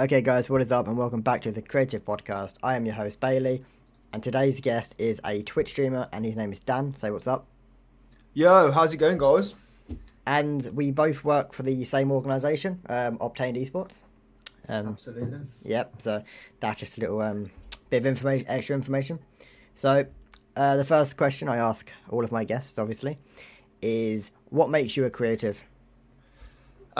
Okay guys, what is up and welcome back to the Creative Podcast. I am your host Bailey, and today's guest is a Twitch streamer and his name is Dan. Say what's up. Yo, how's it going guys? And we both work for the same organisation, Obtained Esports. Absolutely. Yep, so that's just a little bit of information, extra information. So the first question I ask all of my guests, obviously, is what makes you a creative?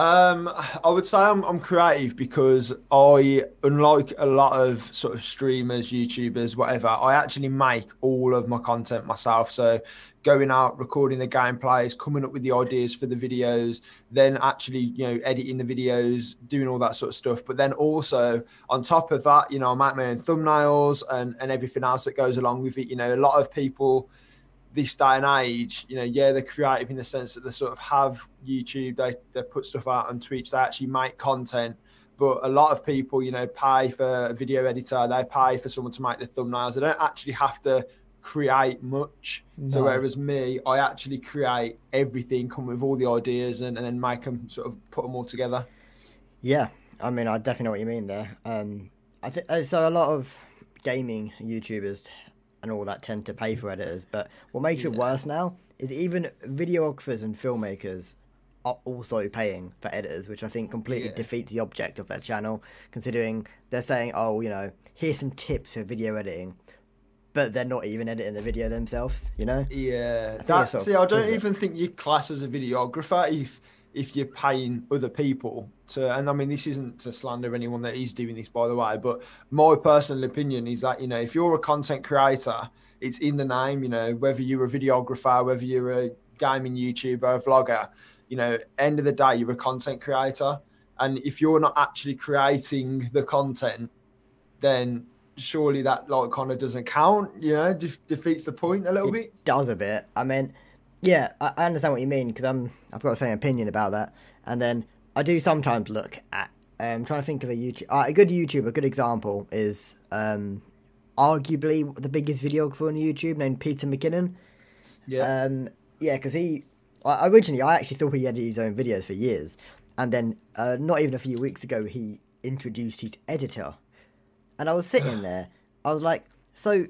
I would say I'm creative because I, unlike a lot of sort of streamers, YouTubers, whatever, I actually make all of my content myself. So going out, recording the gameplays, coming up with the ideas for the videos, then actually, you know, editing the videos, doing all that sort of stuff. But then also on top of that, you know, I make my own thumbnails and everything else that goes along with it. You know, a lot of people this day and age, you know, yeah, they're creative in the sense that they sort of have YouTube, they put stuff out on Twitch, they actually make content. But a lot of people, you know, pay for a video editor, they pay for someone to make the thumbnails. They don't actually have to create much. No. So whereas me, I actually create everything, come with all the ideas and then make them, sort of put them all together. Yeah, I mean, I definitely know what you mean there. I think so a lot of gaming YouTubers and all that tend to pay for editors, but what makes it worse now is even videographers and filmmakers are also paying for editors, which I think completely defeats the object of their channel, considering they're saying, oh, you know, here's some tips for video editing, but they're not even editing the video themselves, you know? Yeah, see, I don't even think you class as a videographer if you're paying other people to, and I mean, this isn't to slander anyone that is doing this, by the way, but my personal opinion is that, you know, if you're a content creator, it's in the name, you know, whether you're a videographer, whether you're a gaming YouTuber, a vlogger, you know, end of the day, you're a content creator. And if you're not actually creating the content, then surely that like kind of doesn't count, you know, defeats the point a little bit. It does a bit. I mean, yeah, I understand what you mean because I've got the same opinion about that. And then I do sometimes look at, I'm trying to think of a good example is arguably the biggest videographer on YouTube named Peter McKinnon. Yeah. Yeah, because I actually thought he edited his own videos for years. And then not even a few weeks ago, he introduced his editor. And I was sitting there, I was like, so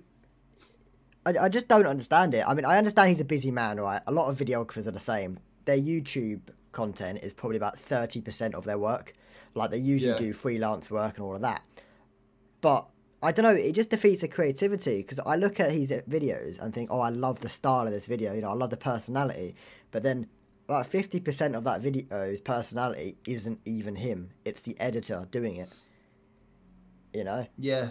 I just don't understand it. I mean, I understand he's a busy man, right? A lot of videographers are the same. Their YouTube content is probably about 30% of their work. Like, they usually do freelance work and all of that. But, I don't know, it just defeats the creativity. Because I look at his videos and think, oh, I love the style of this video. You know, I love the personality. But then, about 50% of that video's personality isn't even him. It's the editor doing it. You know? Yeah.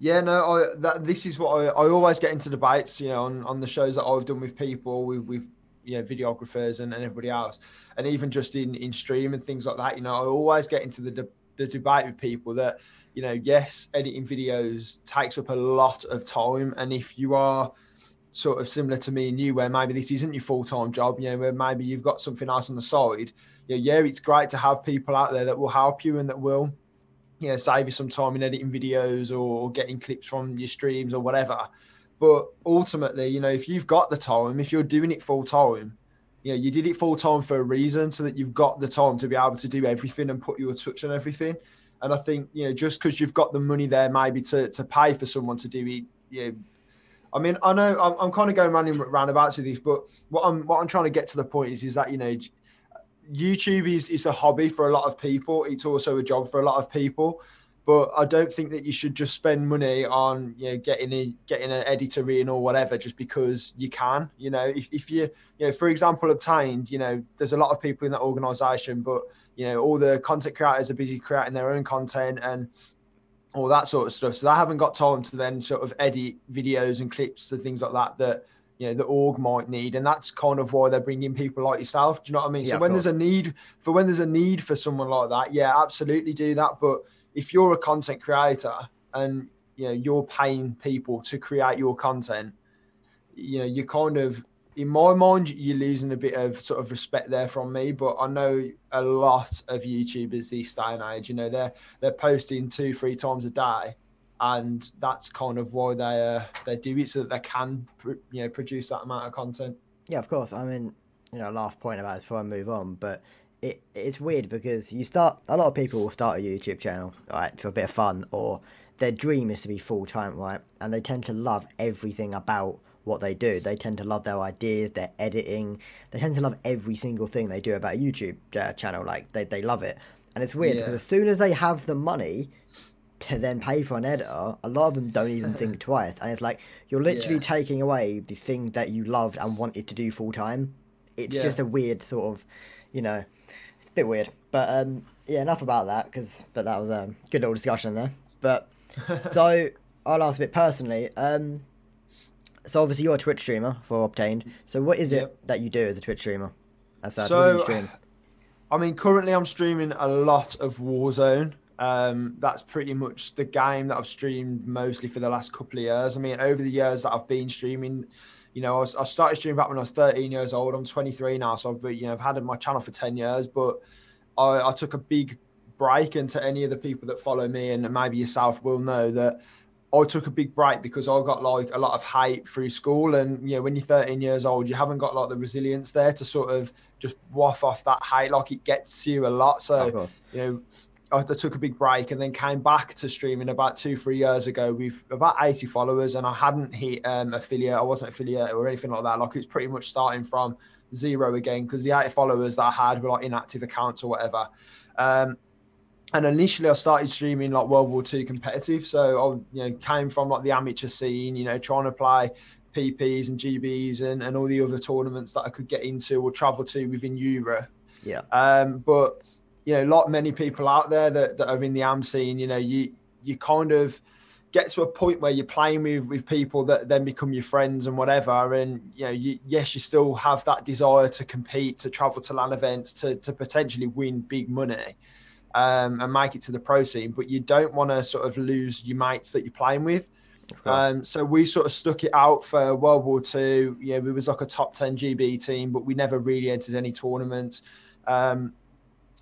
Yeah, no, this is what I always get into debates, you know, on the shows that I've done with people, with you know, videographers and everybody else, and even just in stream and things like that, you know, I always get into the debate with people that, you know, yes, editing videos takes up a lot of time, and if you are sort of similar to me and you, where maybe this isn't your full-time job, you know, where maybe you've got something else on the side, you know, yeah, it's great to have people out there that will help you and that will, you know, save you some time in editing videos or getting clips from your streams or whatever. But ultimately, you know, if you've got the time, if you're doing it full time, you know, you did it full time for a reason so that you've got the time to be able to do everything and put your touch on everything. And I think, you know, just because you've got the money there maybe to pay for someone to do it, you know, I mean, I know I'm kind of going roundabouts with this, but what I'm trying to get to the point is that, you know, YouTube is a hobby for a lot of people. It's also a job for a lot of people, but I don't think that you should just spend money on, you know, getting an editor in or whatever just because you can. You know, if you, you know, for example, Obtained, you know, there's a lot of people in that organization, but you know, all the content creators are busy creating their own content and all that sort of stuff, so they haven't got time to then sort of edit videos and clips and things like that you know, the org might need. And that's kind of why they're bringing people like yourself. Do you know what I mean? Yeah, so when there's a need for someone like that, yeah, absolutely do that. But if you're a content creator and, you know, you're paying people to create your content, you know, you kind of, in my mind, you're losing a bit of sort of respect there from me. But I know a lot of YouTubers this day and age, you know, they're posting 2-3 times a day. And that's kind of why they do it, so that they can, you know, produce that amount of content. Yeah, of course. I mean, you know, last point about it before I move on, but it's weird because you start, a lot of people will start a YouTube channel, right, for a bit of fun, or their dream is to be full time, right, and they tend to love everything about what they do. They tend to love their ideas, their editing, they tend to love every single thing they do about a YouTube channel, like they love it. And it's weird because as soon as they have the money to then pay for an editor, a lot of them don't even think twice. And it's like, you're literally taking away the thing that you loved and wanted to do full time. It's just a weird sort of, you know, it's a bit weird. But yeah, enough about that, because that was a good little discussion there. But so I'll ask a bit personally. So obviously you're a Twitch streamer for Obtained. So what is it that you do as a Twitch streamer? What do you stream? I mean, currently I'm streaming a lot of Warzone. That's pretty much the game that I've streamed mostly for the last couple of years. I mean, over the years that I've been streaming, you know, I started streaming back when I was 13 years old. I'm 23 now, so I've been, you know, I've had my channel for 10 years, but I took a big break. And to any of the people that follow me, and maybe yourself, will know that I took a big break because I got like a lot of hate through school. And, you know, when you're 13 years old, you haven't got like the resilience there to sort of just waff off that hate. Like, it gets to you a lot. So, you know, I took a big break and then came back to streaming about 2-3 years ago with about 80 followers, and I hadn't hit affiliate. I wasn't affiliate or anything like that. Like, it's pretty much starting from zero again, because the 80 followers that I had were like inactive accounts or whatever. And initially I started streaming like World War II competitive. So I, you know, came from like the amateur scene, you know, trying to play PPs and GBs and all the other tournaments that I could get into or travel to within Europe. Yeah. But you know, like many people out there that are in the AM scene, you know, you kind of get to a point where you're playing with people that then become your friends and whatever. And, you know, you still have that desire to compete, to travel to LAN events, to potentially win big money and make it to the pro scene. But you don't want to sort of lose your mates that you're playing with. So we sort of stuck it out for World War II. You know, we was like a top 10 GB team, but we never really entered any tournaments.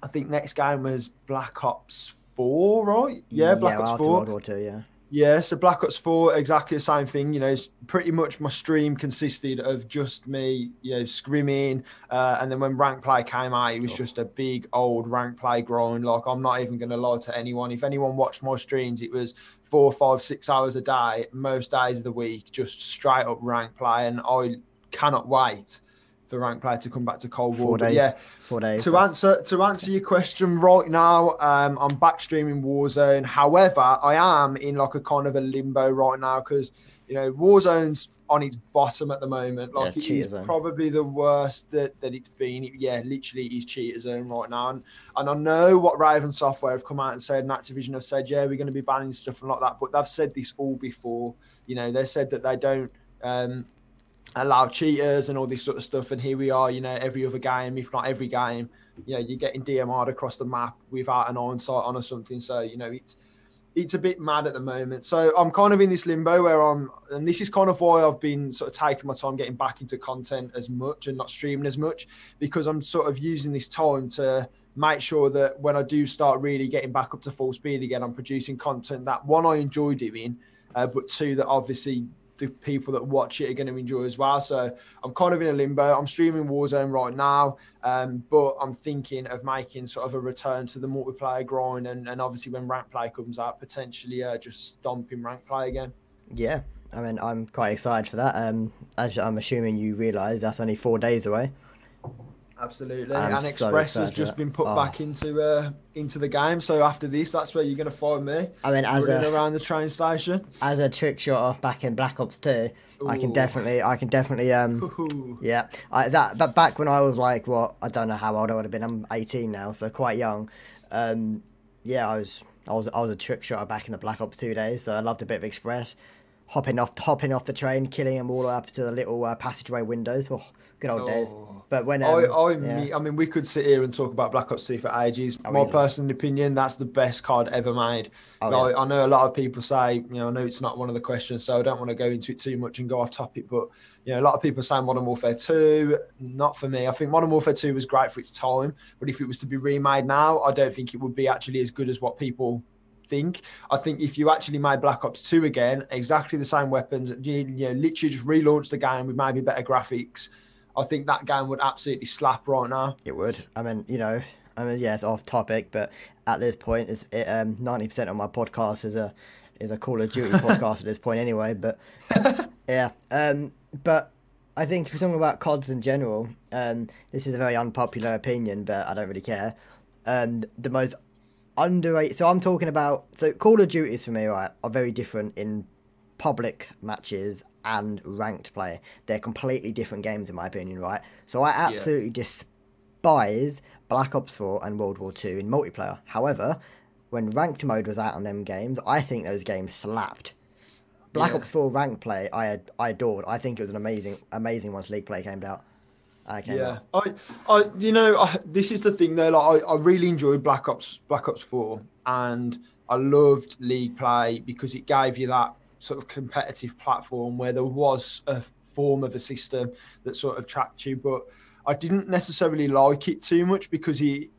I think next game was Black Ops 4, right? Yeah, Black Ops 4. World War II, yeah. Yeah, so Black Ops 4, exactly the same thing. You know, pretty much my stream consisted of just me, you know, scrimming. And then when rank play came out, it was just a big old rank play grind. Like, I'm not even going to lie to anyone. If anyone watched my streams, it was 4, 5, 6 hours a day, most days of the week, just straight up rank play. And I cannot wait for rank play to come back to Cold War. 4 days. Yeah, 4 days. To answer your question right now, I'm back streaming Warzone. However, I am in like a kind of a limbo right now because, you know, Warzone's on its bottom at the moment. Like, yeah, it is probably the worst that it's been. Yeah, literally, it's cheater zone right now. And I know what Raven Software have come out and said, and Activision have said, yeah, we're going to be banning stuff and like that. But they've said this all before. You know, they said that they don't allow cheaters and all this sort of stuff, and here we are, you know, every other game, if not every game, you know, you're getting DMR'd across the map without an onsite on or something. So, you know, it's a bit mad at the moment. So I'm kind of in this limbo where and this is kind of why I've been sort of taking my time getting back into content as much and not streaming as much, because I'm sort of using this time to make sure that when I do start really getting back up to full speed again, I'm producing content that, one, I enjoy doing, but two, that obviously the people that watch it are going to enjoy as well. So I'm kind of in a limbo. I'm streaming Warzone right now, but I'm thinking of making sort of a return to the multiplayer grind, and obviously when rank play comes out, potentially just stomping rank play again. Yeah, I mean, I'm quite excited for that. As I'm assuming you realise, that's only 4 days away. Absolutely, and Express has just been put back into the game. So after this, that's where you're going to find me. I mean, as running around the train station as a trick shotter back in Black Ops 2, ooh. I can definitely, yeah. But back when I was like, I don't know how old I would have been. I'm 18 now, so quite young. Yeah, I was a trick shotter back in the Black Ops 2 days. So I loved a bit of Express, hopping off the train, killing them all up to the little passageway windows. Oh, good old days. But when I mean, we could sit here and talk about Black Ops 2 for ages. My personal opinion, that's the best card ever made. I know a lot of people say, you know, I know it's not one of the questions, so I don't want to go into it too much and go off topic, but, you know, a lot of people say Modern Warfare 2, not for me. I think Modern Warfare 2 was great for its time, but if it was to be remade now, I don't think it would be actually as good as what people think. I think if you actually made Black Ops 2 again, exactly the same weapons, you know, literally just relaunch the game with maybe better graphics, I think that game would absolutely slap right now. It would. I mean, you know, yeah, it's off topic, but at this point, it's 90% of my podcast is a Call of Duty podcast at this point anyway. But yeah, but I think if we're talking about CODs in general, this is a very unpopular opinion, but I don't really care. The most underrated. So I'm talking about. So Call of Duties for me, right, are very different in public matches and ranked play. They're completely different games in my opinion, right? So I absolutely despise Black Ops 4 and World War II in multiplayer. However, when ranked mode was out on them games, I think those games slapped. Black Ops 4 ranked play, I adored. I think it was an amazing once League play came out. This is the thing though. Like, I really enjoyed Black Ops 4, and I loved League play because it gave you that sort of competitive platform where there was a form of a system that sort of tracked you. But I didn't necessarily like it too much because it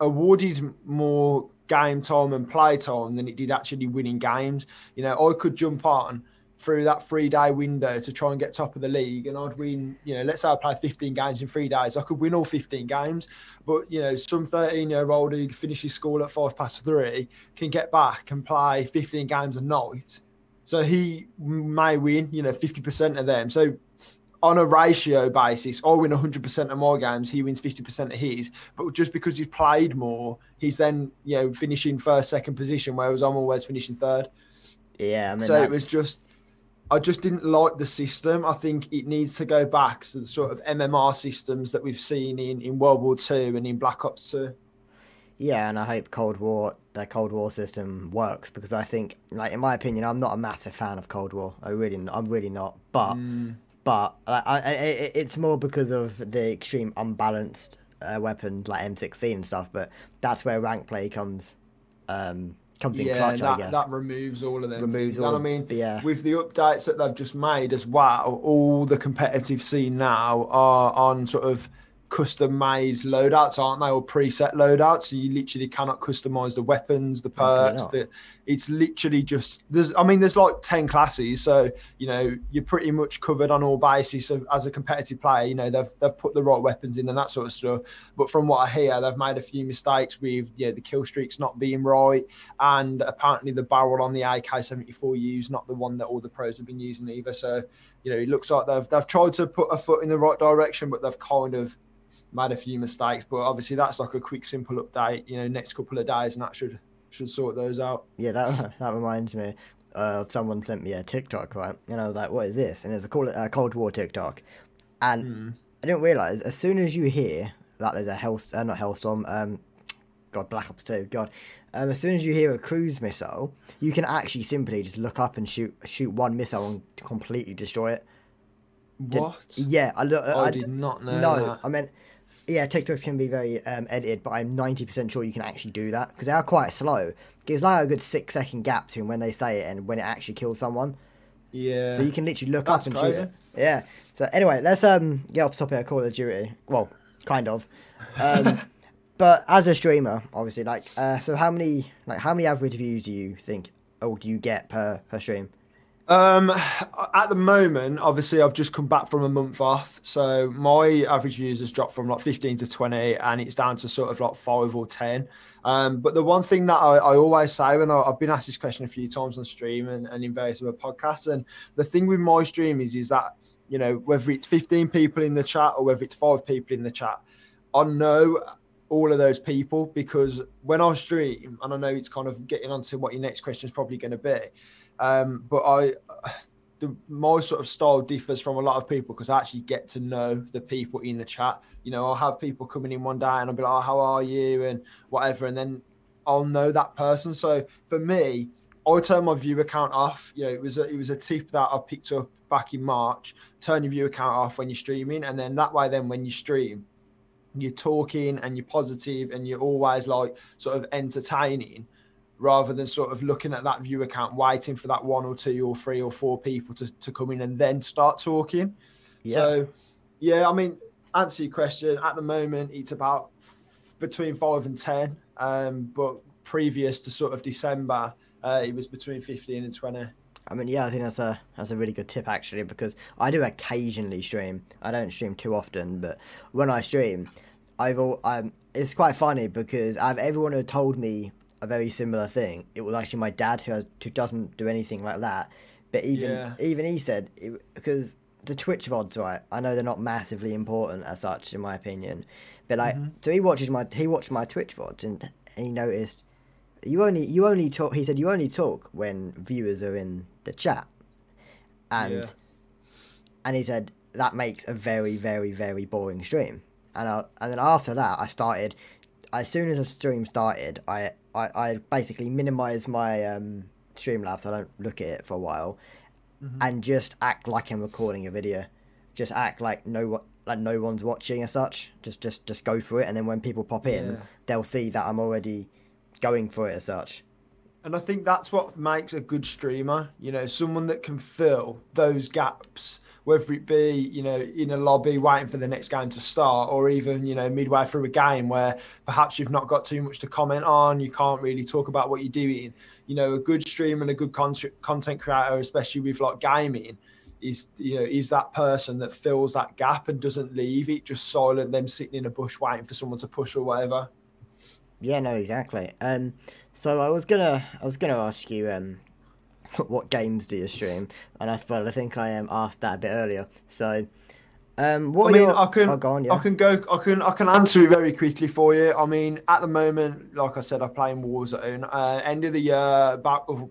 awarded more game time and play time than it did actually winning games. You know, I could jump on through that 3-day window to try and get top of the league, and I'd win, you know, let's say I play 15 games in 3 days, I could win all 15 games. But, you know, some 13-year-old who finishes school at 3:05 can get back and play 15 games a night. So he may win, you know, 50% of them. So on a ratio basis, I win 100% of my games, he wins 50% of his. But just because he's played more, he's then, you know, finishing first, second position, whereas I'm always finishing third. Yeah, I mean, so that's... it was just, I just didn't like the system. I think it needs to go back to the sort of MMR systems that we've seen in World War II and in Black Ops 2. Yeah, and I hope the Cold War system works, because I think, like, in my opinion, I'm not a massive fan of Cold War. I'm really not. But it's more because of the extreme unbalanced weapons like M16 and stuff. But that's where rank play comes in clutch. Yeah, that removes all of them. With the updates that they've just made as well, all the competitive scene now are on sort of custom-made loadouts, aren't they, or preset loadouts? So you literally cannot customize the weapons, the perks. It's literally just there's like 10 classes, so you know you're pretty much covered on all bases. So as a competitive player, you know they've put the right weapons in and that sort of stuff. But from what I hear, they've made a few mistakes with the kill streaks not being right, and apparently the barrel on the AK-74U is not the one that all the pros have been using either. So you know it looks like they've tried to put a foot in the right direction, but they've kind of made a few mistakes. But obviously that's like a quick, simple update, you know, next couple of days, and that should sort those out. Yeah, that reminds me of someone sent me a TikTok, right? And I was like, what is this? And it's a Cold War TikTok. And I didn't realise, as soon as you hear that there's a Black Ops 2, as soon as you hear a cruise missile, you can actually simply just look up and shoot one missile and completely destroy it. What? I did not know. No, that. I mean... yeah, TikToks can be very edited, but I'm 90% sure you can actually do that because they are quite slow. There's like a good 6-second gap between when they say it and when it actually kills someone. Yeah. So you can literally look up and shoot it. Yeah. So anyway, let's get off the topic of Call of Duty. Well, kind of. But as a streamer, obviously, like, so how many average views do you think do you get per stream? At the moment, obviously, I've just come back from a month off, so my average views has dropped from like 15 to 20, and it's down to sort of like 5 or 10. But the one thing that I always say when I've been asked this question a few times on stream and in various other podcasts, and the thing with my stream is that, you know, whether it's 15 people in the chat or whether it's 5 people in the chat, I know all of those people, because when I stream, and I know it's kind of getting onto what your next question is probably going to be, my sort of style differs from a lot of people because I actually get to know the people in the chat. You know, I'll have people coming in one day and I'll be like, oh, how are you? And whatever. And then I'll know that person. So for me, I turn my viewer count off. You know, it was a tip that I picked up back in March. Turn your viewer count off when you're streaming. And then that way, then when you stream, you're talking and you're positive and you're always like sort of entertaining, rather than sort of looking at that viewer count, waiting for that 1 or 2 or 3 or 4 people to come in and then start talking. Yeah. So, yeah, I mean, answer your question. At the moment, it's about between 5 and 10. But previous to sort of December, it was between 15 and 20. I mean, yeah, I think that's a really good tip, actually, because I do occasionally stream. I don't stream too often, but when I stream, it's quite funny because I have everyone who told me a very similar thing. It was actually my dad who doesn't do anything like that, but even he said it, because the Twitch VODs, right? I know they're not massively important as such, in my opinion, but like, so he watched my Twitch VODs and he noticed you only talk. He said you only talk when viewers are in the chat, and he said that makes a very, very, very boring stream. And then after that, I started. As soon as the stream started, I basically minimized my Streamlabs so I don't look at it for a while, and just act like I'm recording a video, just act like no one's watching as such. Just go for it, and then when people pop in, they'll see that I'm already going for it as such. And I think that's what makes a good streamer, you know, someone that can fill those gaps, whether it be, you know, in a lobby waiting for the next game to start, or even, you know, midway through a game where perhaps you've not got too much to comment on, you can't really talk about what you're doing. You know, a good streamer and a good content creator, especially with like gaming, is, you know, is that person that fills that gap and doesn't leave it just silent, them sitting in a bush waiting for someone to push or whatever. Yeah, no, exactly. So I was gonna ask you what games do you stream? And I think I asked that a bit earlier. So I can answer it very quickly for you. I mean, at the moment, like I said, I play in Warzone. End of the year,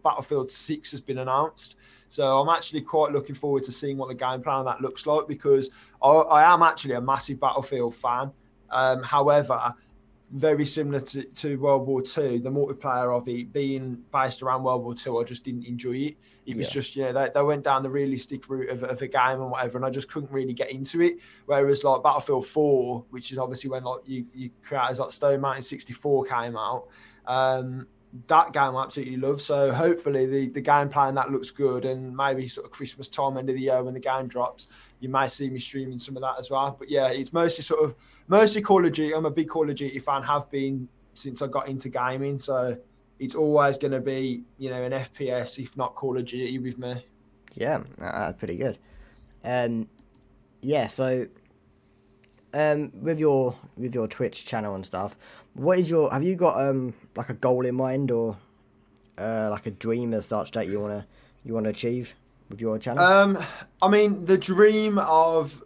Battlefield 6 has been announced. So I'm actually quite looking forward to seeing what the game plan that looks like, because I am actually a massive Battlefield fan. However, very similar to World War II, the multiplayer of it being based around World War II, I just didn't enjoy it. It was just, you know, they went down the realistic route of a game and whatever, and I just couldn't really get into it. Whereas like Battlefield 4, which is obviously when like you creators like Stone Mountain 64 came out, that game I absolutely love. So hopefully the game plan that looks good, and maybe sort of Christmas time, end of the year when the game drops, you may see me streaming some of that as well. But yeah, it's mostly Call of Duty. I'm a big Call of Duty fan, have been since I got into gaming. So it's always going to be, you know, an FPS, if not Call of Duty with me. Yeah, that's pretty good. Yeah, so with your Twitch channel and stuff, have you got like a goal in mind, or like a dream as such that you want to achieve with your channel? I mean, the dream of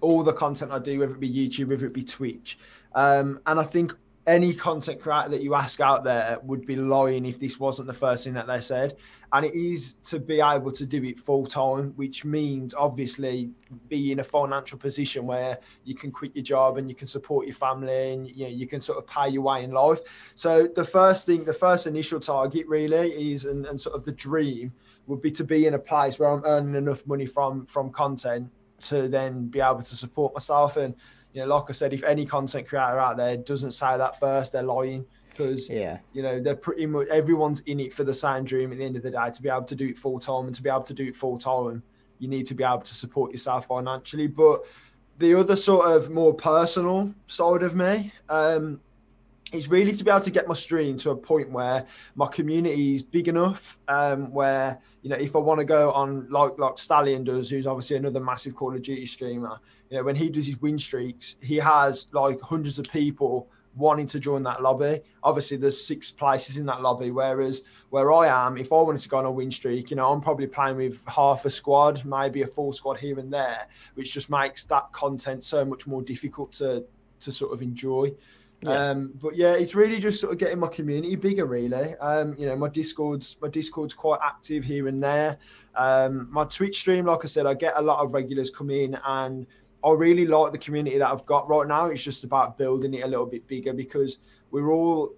all the content I do, whether it be YouTube, whether it be Twitch, and I think any content creator that you ask out there would be lying if this wasn't the first thing that they said, and it is to be able to do it full time, which means obviously be in a financial position where you can quit your job and you can support your family, and you know, you can sort of pay your way in life. So the first initial target really is, and sort of the dream would be to be in a place where I'm earning enough money from content to then be able to support myself. And you know, like I said, if any content creator out there doesn't say that first, they're lying, because you know, they're pretty much everyone's in it for the same dream at the end of the day, to be able to do it full time. And to be able to do it full time, you need to be able to support yourself financially. But the other sort of more personal side of me is really to be able to get my stream to a point where my community is big enough, where, you know, if I want to go on like Stallion does, who's obviously another massive Call of Duty streamer, you know, when he does his win streaks, he has like hundreds of people wanting to join that lobby. Obviously there's 6 places in that lobby, whereas where I am, if I wanted to go on a win streak, you know, I'm probably playing with half a squad, maybe a full squad here and there, which just makes that content so much more difficult to sort of enjoy. But yeah, it's really just sort of getting my community bigger, really. You know, my Discord's quite active here and there. My Twitch stream, like I said, I get a lot of regulars come in, and I really like the community that I've got right now. It's just about building it a little bit bigger, because we're all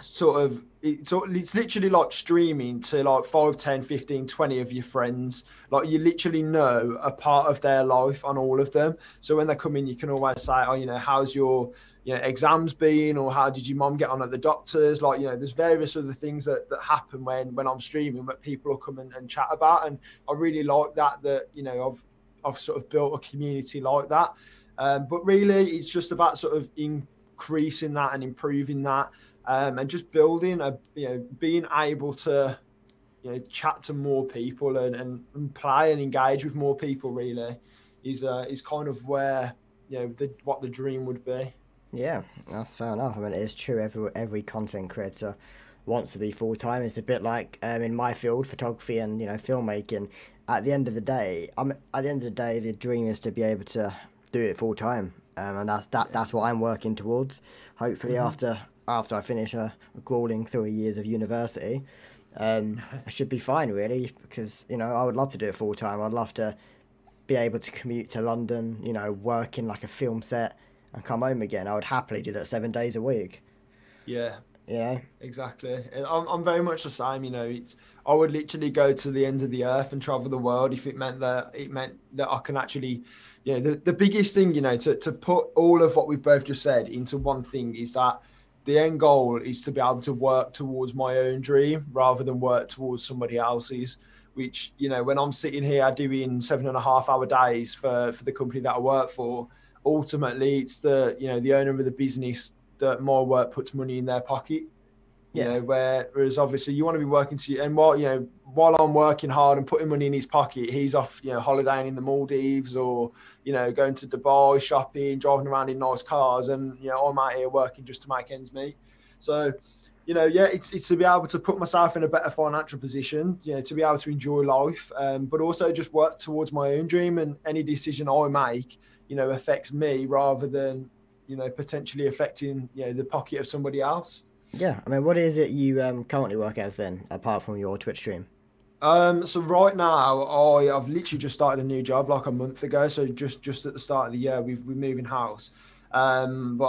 sort of, it's literally like streaming to like 5, 10, 15, 20 of your friends. Like you literally know a part of their life on all of them. So when they come in, you can always say, oh, you know, how's your, you know, exams been, or how did your mom get on at the doctor's? Like, you know, there's various other things that happen when I'm streaming, but people will come and chat about. And I really like that, you know, I've sort of built a community like that. But really it's just about sort of increasing that and improving that, and just building being able to, you know, chat to more people and play and engage with more people, really, is kind of where, you know, what the dream would be. Yeah, that's fair enough. I mean, it's true. Every content creator wants to be full-time. It's a bit like in my field, photography and, you know, filmmaking. At the end of the day, the dream is to be able to do it full-time, and that's what I'm working towards. Hopefully, after I finish a grueling 3 years of university, I should be fine, really, because, you know, I would love to do it full-time. I'd love to be able to commute to London, you know, work in like a film set and come home again. I would happily do that 7 days a week. Yeah. Yeah, exactly. I'm very much the same, you know. I would literally go to the end of the earth and travel the world if it meant that I can actually, you know, the biggest thing, you know, to put all of what we've both just said into one thing is that the end goal is to be able to work towards my own dream rather than work towards somebody else's, which, you know, when I'm sitting here doing 7.5 hour days for the company that I work for, ultimately it's the, you know, the owner of the business that my work puts money in their pocket. Yeah. You know, whereas obviously you want to be working to, and while I'm working hard and putting money in his pocket, he's off, you know, holidaying in the Maldives or, you know, going to Dubai, shopping, driving around in nice cars, and, you know, I'm out here working just to make ends meet. So, you know, yeah, it's to be able to put myself in a better financial position, you know, to be able to enjoy life, but also just work towards my own dream, and any decision I make, you know, affects me rather than, you know, potentially affecting, you know, the pocket of somebody else. Yeah. I mean, what is it you currently work as then, apart from your Twitch stream? So right now, I've literally just started a new job like a month ago. So just at the start of the year, we're moving house. But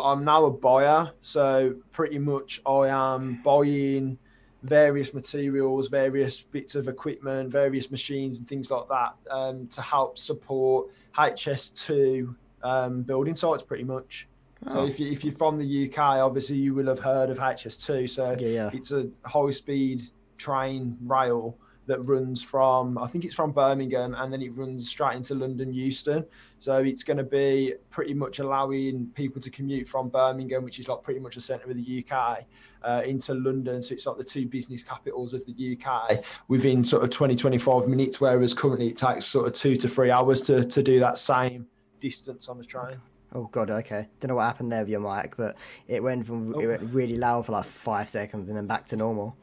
I'm now a buyer. So pretty much I am buying various materials, various bits of equipment, various machines and things like that, to help support HS2 building sites pretty much. Oh. So if you're from the UK, obviously you will have heard of HS2. So yeah. It's a high-speed train rail that runs from, I think it's from Birmingham, and then it runs straight into London, Euston. So it's going to be pretty much allowing people to commute from Birmingham, which is like pretty much the centre of the UK, into London. So it's like the two business capitals of the UK within sort of 20, 25 minutes, whereas currently it takes sort of 2 to 3 hours to do that same distance on the train. Okay. Oh god, okay. Don't know what happened there with your mic, but it went from it went really loud for like 5 seconds and then back to normal.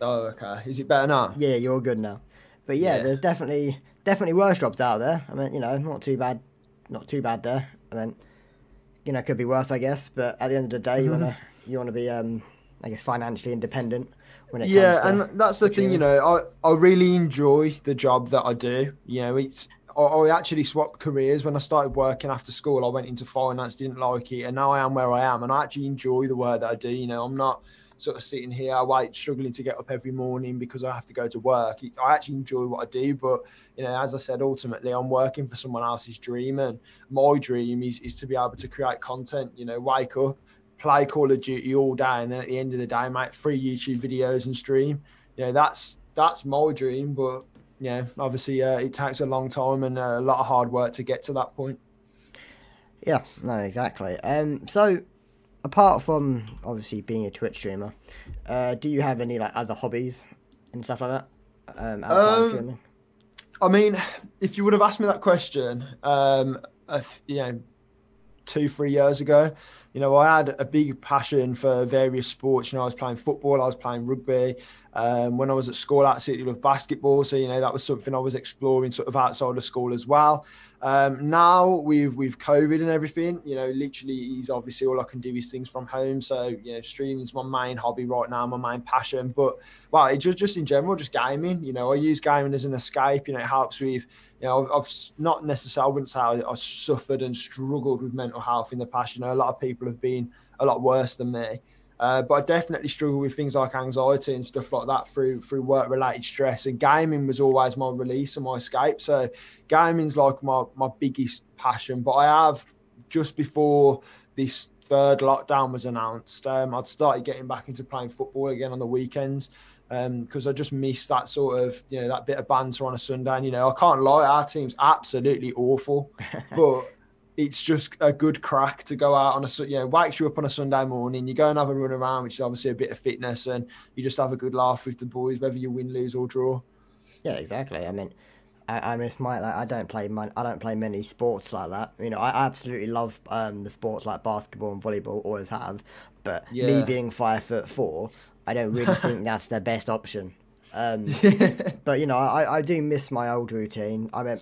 Oh, okay. Is it better now? Yeah, you're good now. But yeah, there's definitely worse jobs out there. I mean, you know, not too bad there. I mean, you know, it could be worse, I guess. But at the end of the day, you wanna be, I guess, financially independent. When it comes to and that's the thing, you know. I really enjoy the job that I do. You know, I actually swapped careers. When I started working after school, I went into finance, didn't like it, and now I am where I am, and I actually enjoy the work that I do. You know, I'm not sort of sitting here, struggling to get up every morning because I have to go to work. I actually enjoy what I do, but, you know, as I said, ultimately I'm working for someone else's dream, and my dream is to be able to create content, you know, wake up, play Call of Duty all day, and then at the end of the day, make 3 YouTube videos and stream. You know, that's my dream, but... Yeah, obviously it takes a long time and a lot of hard work to get to that point. Yeah, no, exactly. So, apart from obviously being a Twitch streamer, do you have any like other hobbies and stuff like that outside of streaming? I mean, if you would have asked me that question, you know, 2-3 years ago, you know, I had a big passion for various sports. You know, I was playing football, I was playing rugby. When I was at school, I absolutely loved basketball. So, you know, that was something I was exploring sort of outside of school as well. Now with COVID and everything, you know, literally is obviously all I can do is things from home. So, you know, streaming is my main hobby right now, my main passion. But, well, it just in general, just gaming. You know, I use gaming as an escape. You know, it helps with, you know, I've not necessarily, I wouldn't say I suffered and struggled with mental health in the past. You know, a lot of people have been a lot worse than me. But I definitely struggle with things like anxiety and stuff like that through work-related stress. And gaming was always my release and my escape. So gaming's like my biggest passion. But I have, just before this third lockdown was announced, I'd started getting back into playing football again on the weekends, because I just miss that sort of, you know, that bit of banter on a Sunday. And, you know, I can't lie, our team's absolutely awful. But... it's just a good crack to go out on a, you know, wakes you up on a Sunday morning, you go and have a run around, which is obviously a bit of fitness, and you just have a good laugh with the boys, whether you win, lose or draw. Yeah, exactly. I mean, I miss my, like, I don't play many sports like that. You know, I absolutely love the sports like basketball and volleyball, always have, but yeah, me being 5'4", I don't really think that's the best option. But you know, I do miss my old routine. I mean,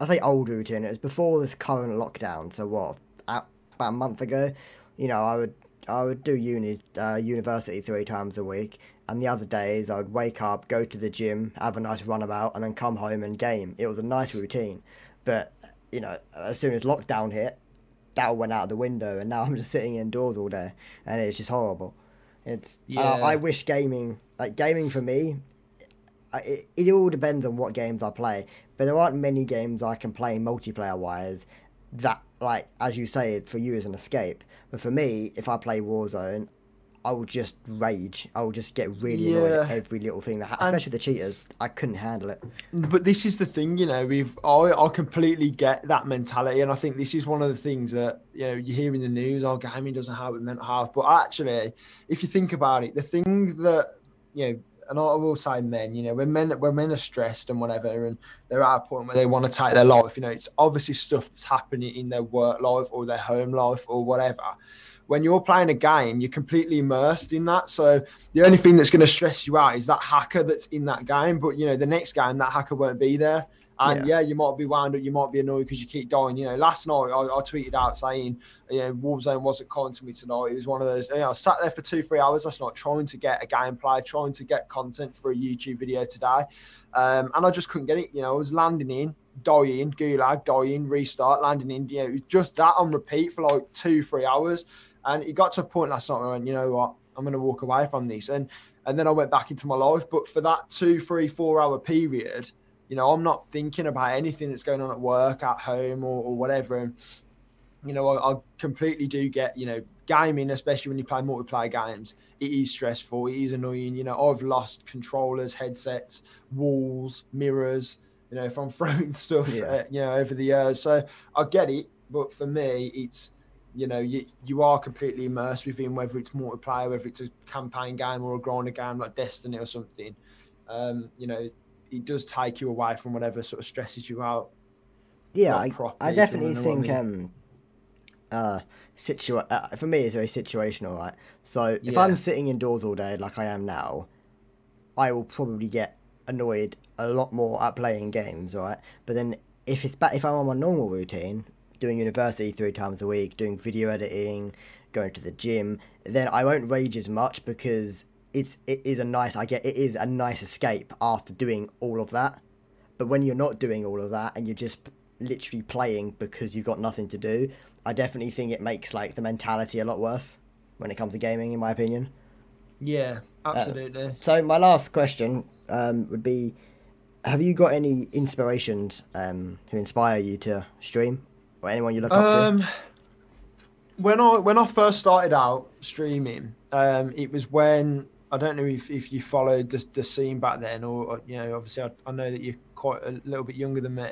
I say old routine, it was before this current lockdown, so what, about a month ago, you know, I would do university 3 times a week, and the other days I would wake up, go to the gym, have a nice runabout, and then come home and game. It was a nice routine, but, you know, as soon as lockdown hit, that went out the window, and now I'm just sitting indoors all day, and it's just horrible. It's, yeah. I wish gaming, like gaming for me, it all depends on what games I play, but there aren't many games I can play multiplayer-wise that, like, as you say, for you is an escape. But for me, if I play Warzone, I will just rage. I will just get really annoyed at every little thing that happens, especially the cheaters. I couldn't handle it. But this is the thing, you know, I completely get that mentality, and I think this is one of the things that, you know, you hear in the news, oh, gaming doesn't have it, mental health. But actually, if you think about it, the thing that, you know, and I will say men, you know, when men are stressed and whatever, and they're at a point where they want to take their life, you know, it's obviously stuff that's happening in their work life or their home life or whatever. When you're playing a game, you're completely immersed in that. So the only thing that's going to stress you out is that hacker that's in that game. But, you know, the next game, that hacker won't be there. And yeah, you might be wound up, you might be annoyed because you keep dying. You know, last night I tweeted out saying, you know, Warzone wasn't kind to me tonight. It was one of those, you know, I sat there for 2-3 hours last night trying to get a gameplay, trying to get content for a YouTube video today. And I just couldn't get it. You know, I was landing in, dying, gulag, dying, restart, landing in, you know, just that on repeat for like 2-3 hours. And it got to a point last night where I went, you know what, I'm going to walk away from this. And then I went back into my life. But for that 2-4 hour period, you know, I'm not thinking about anything that's going on at work, at home, or whatever. And, you know, I completely do get, you know, gaming, especially when you play multiplayer games, it is stressful, it is annoying. You know, I've lost controllers, headsets, walls, mirrors, you know, if I'm throwing stuff, you know, over the years. So I get it, but for me, it's, you know, you are completely immersed within, whether it's multiplayer, whether it's a campaign game or a grinder game like Destiny or something. You know, it does take you away from whatever sort of stresses you out. Yeah, I definitely think for me it's very situational, right? So if I'm sitting indoors all day like I am now, I will probably get annoyed a lot more at playing games, right? But then if I'm on my normal routine, doing university 3 times a week, doing video editing, going to the gym, then I won't rage as much because it is a nice escape after doing all of that. But when you're not doing all of that and you're just literally playing because you've got nothing to do, I definitely think it makes like the mentality a lot worse when it comes to gaming, in my opinion. Yeah, absolutely. So my last question would be, have you got any inspirations who inspire you to stream, or anyone you look up to? When I first started out streaming, it was when, I don't know if you followed the scene back then, or you know, obviously I know that you're quite a little bit younger than me,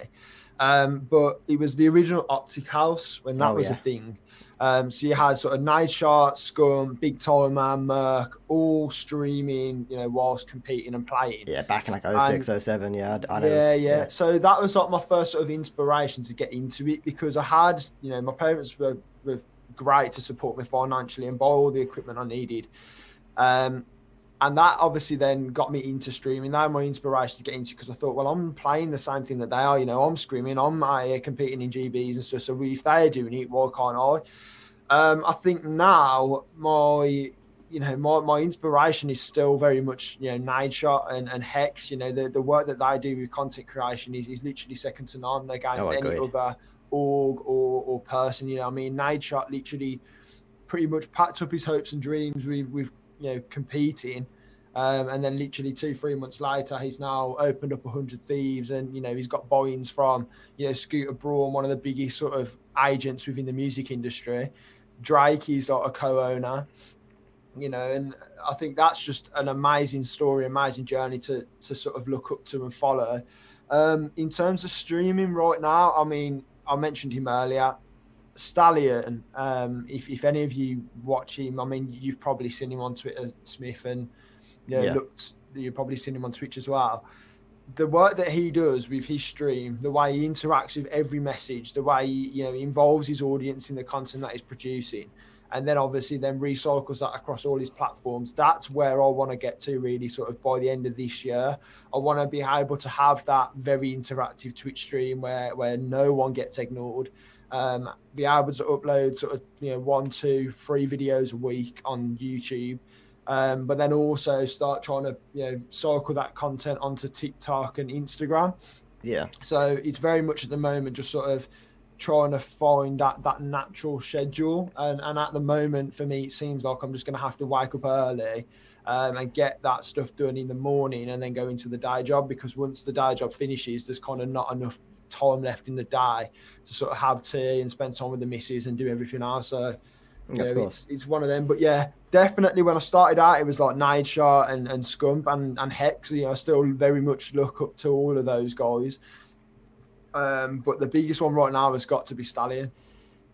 but it was the original Optic House when that was a thing. So you had sort of Nadeshot, Scump, Big Time Man, Merc, all streaming, you know, whilst competing and playing. Yeah, back in like 06, 07, I know. Yeah. So that was like my first sort of inspiration to get into it, because I had, you know, my parents were great to support me financially and buy all the equipment I needed. And that obviously then got me into streaming. That was my inspiration to get into, because I thought, well, I'm playing the same thing that they are. You know, I'm screaming, I'm out here competing in GBs and stuff. So if they're doing it, why can't I? I think now my inspiration is still very much, you know, Nadeshot and Hex. You know, the work that they do with content creation is literally second to none against any other org or person. You know, I mean, Nadeshot literally pretty much packed up his hopes and dreams with you know, competing, and then literally 2-3 months later, he's now opened up 100 Thieves, and you know, he's got buy-ins from, you know, Scooter Braun, one of the biggest sort of agents within the music industry. Drake is like a co-owner, you know, and I think that's just an amazing story, amazing journey to sort of look up to and follow. In terms of streaming right now, I mean, I mentioned him earlier. Stallion, if any of you watch him, I mean, you've probably seen him on Twitter, Smith, and you know, yeah, you've probably seen him on Twitch as well. The work that he does with his stream, the way he interacts with every message, the way he, you know, involves his audience in the content that he's producing, and then obviously then recycles that across all his platforms. That's where I want to get to, really, sort of by the end of this year. I want to be able to have that very interactive Twitch stream where no one gets ignored. Be able to upload sort of, you know, 1, 2, 3 videos a week on YouTube. But then also start trying to, you know, cycle that content onto TikTok and Instagram. Yeah. So it's very much at the moment just sort of trying to find that natural schedule. And at the moment, for me, it seems like I'm just going to have to wake up early and get that stuff done in the morning and then go into the day job, because once the day job finishes, there's kind of not enough time left in the day to sort of have tea and spend time with the missus and do everything else. So, you know, it's one of them. But yeah, definitely when I started out, it was like Nadeshot and Scump and Hex. You know, I still very much look up to all of those guys. But the biggest one right now has got to be Stallion.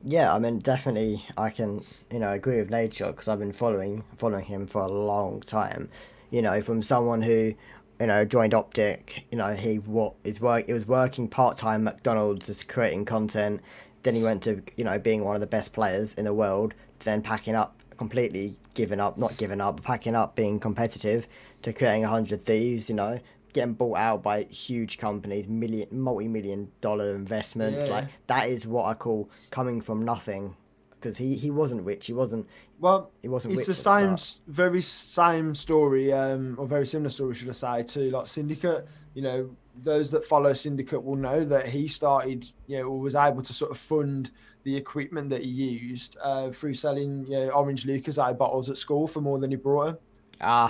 Yeah, I mean, definitely I can, you know, agree with Nadeshot, because I've been following him for a long time. You know, from someone who, you know, joined Optic, you know, it was working part-time McDonald's, just creating content. Then he went to, you know, being one of the best players in the world, then packing up, completely giving up, not giving up, but packing up, being competitive, to creating 100 Thieves, you know, getting bought out by huge companies, multi-million dollar investments. Yeah. Like, that is what I call coming from nothing, because he wasn't rich. He wasn't rich. It's the very same story, or very similar story, should I say, to like Syndicate. You know, those that follow Syndicate will know that he started, you know, or was able to sort of fund the equipment that he used through selling, you know, orange Lucozade bottles at school for more than he brought him.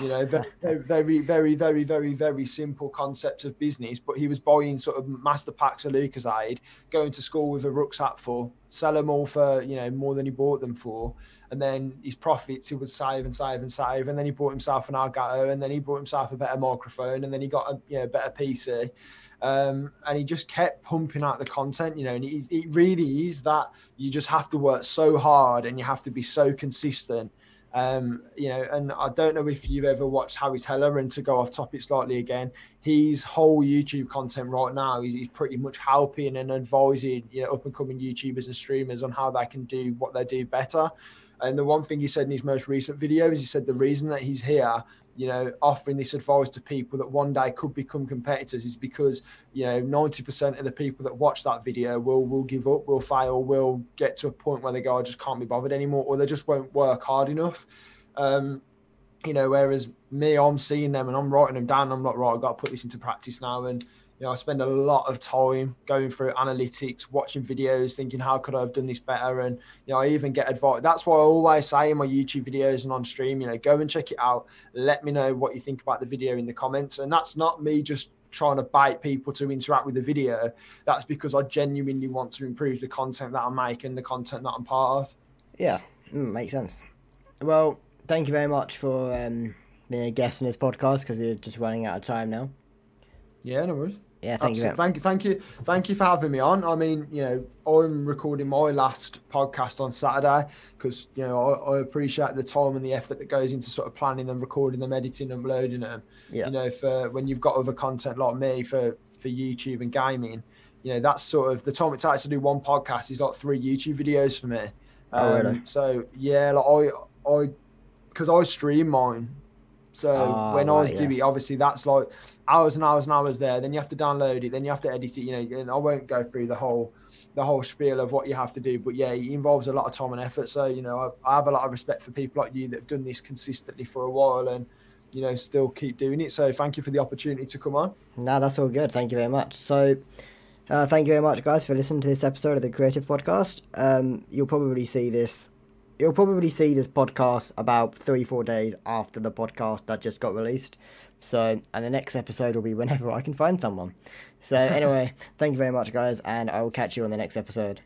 You know, very, very, very, very, very simple concept of business. But he was buying sort of master packs of Lucozade, going to school with a rucksack full, sell them all for, you know, more than he bought them for. And then his profits, he would save and save and save. And then he bought himself an Elgato, and then he bought himself a better microphone, and then he got a, you know, better PC. And he just kept pumping out the content, you know, and it really is that you just have to work so hard and you have to be so consistent. You know, and I don't know if you've ever watched Harry Teller, and to go off topic slightly again, his whole YouTube content right now is pretty much helping and advising, you know, up and coming YouTubers and streamers on how they can do what they do better. And the one thing he said in his most recent video is he said the reason that he's here, you know, offering this advice to people that one day could become competitors, is because, you know, 90% of the people that watch that video will give up, will fail, will get to a point where they go, I just can't be bothered anymore, or they just won't work hard enough. You know, whereas me, I'm seeing them and I'm writing them down. I'm like, right, I've got to put this into practice now. And, you know, I spend a lot of time going through analytics, watching videos, thinking, how could I have done this better? And, you know, I even get advice. That's why I always say in my YouTube videos and on stream, you know, go and check it out. Let me know what you think about the video in the comments. And that's not me just trying to bait people to interact with the video. That's because I genuinely want to improve the content that I make and the content that I'm part of. Yeah, makes sense. Well, thank you very much for being a guest on this podcast, because we're just running out of time now. Yeah, no worries. Yeah, thank you for having me on. I mean, you know, I'm recording my last podcast on Saturday, because, you know, I appreciate the time and the effort that goes into sort of planning them, recording them, editing them, uploading them. Yeah. You know, for when you've got other content like me for YouTube and gaming, you know, that's sort of the time it takes to do one podcast is like 3 YouTube videos for me. Oh, really? So yeah, like I because I stream mine. So when I do it, obviously that's like hours and hours and hours there. Then you have to download it. Then you have to edit it. You know, and I won't go through the whole spiel of what you have to do. But yeah, it involves a lot of time and effort. So, you know, I have a lot of respect for people like you that have done this consistently for a while and, you know, still keep doing it. So thank you for the opportunity to come on. No, that's all good. Thank you very much. So thank you very much, guys, for listening to this episode of the Creative Podcast. You'll probably see this podcast about 3-4 days after the podcast that just got released. So, and the next episode will be whenever I can find someone. So anyway, thank you very much, guys, and I will catch you on the next episode.